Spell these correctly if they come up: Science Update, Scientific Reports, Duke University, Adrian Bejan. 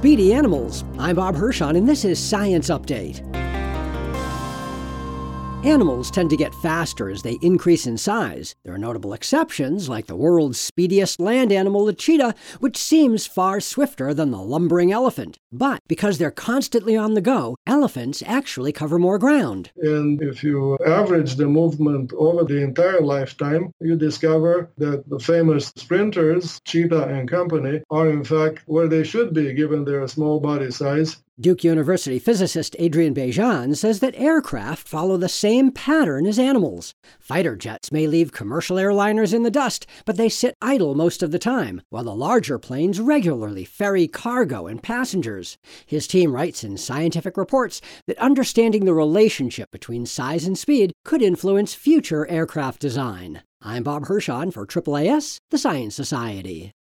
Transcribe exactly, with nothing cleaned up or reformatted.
speedy animals. I'm Bob Hirshon, and this is Science Update. Animals tend to get faster as they increase in size. There are notable exceptions, like the world's speediest land animal, the cheetah, which seems far swifter than the lumbering elephant. But because they're constantly on the go, elephants actually cover more ground. And if you average the movement over the entire lifetime, you discover that the famous sprinters, cheetah and company, are in fact where they should be given their small body size. Duke University physicist Adrian Bejan says that aircraft follow the same pattern as animals. Fighter jets may leave commercial airliners in the dust, but they sit idle most of the time, while the larger planes regularly ferry cargo and passengers. His team writes in Scientific Reports that understanding the relationship between size and speed could influence future aircraft design. I'm Bob Hirshon for triple A S, the Science Society.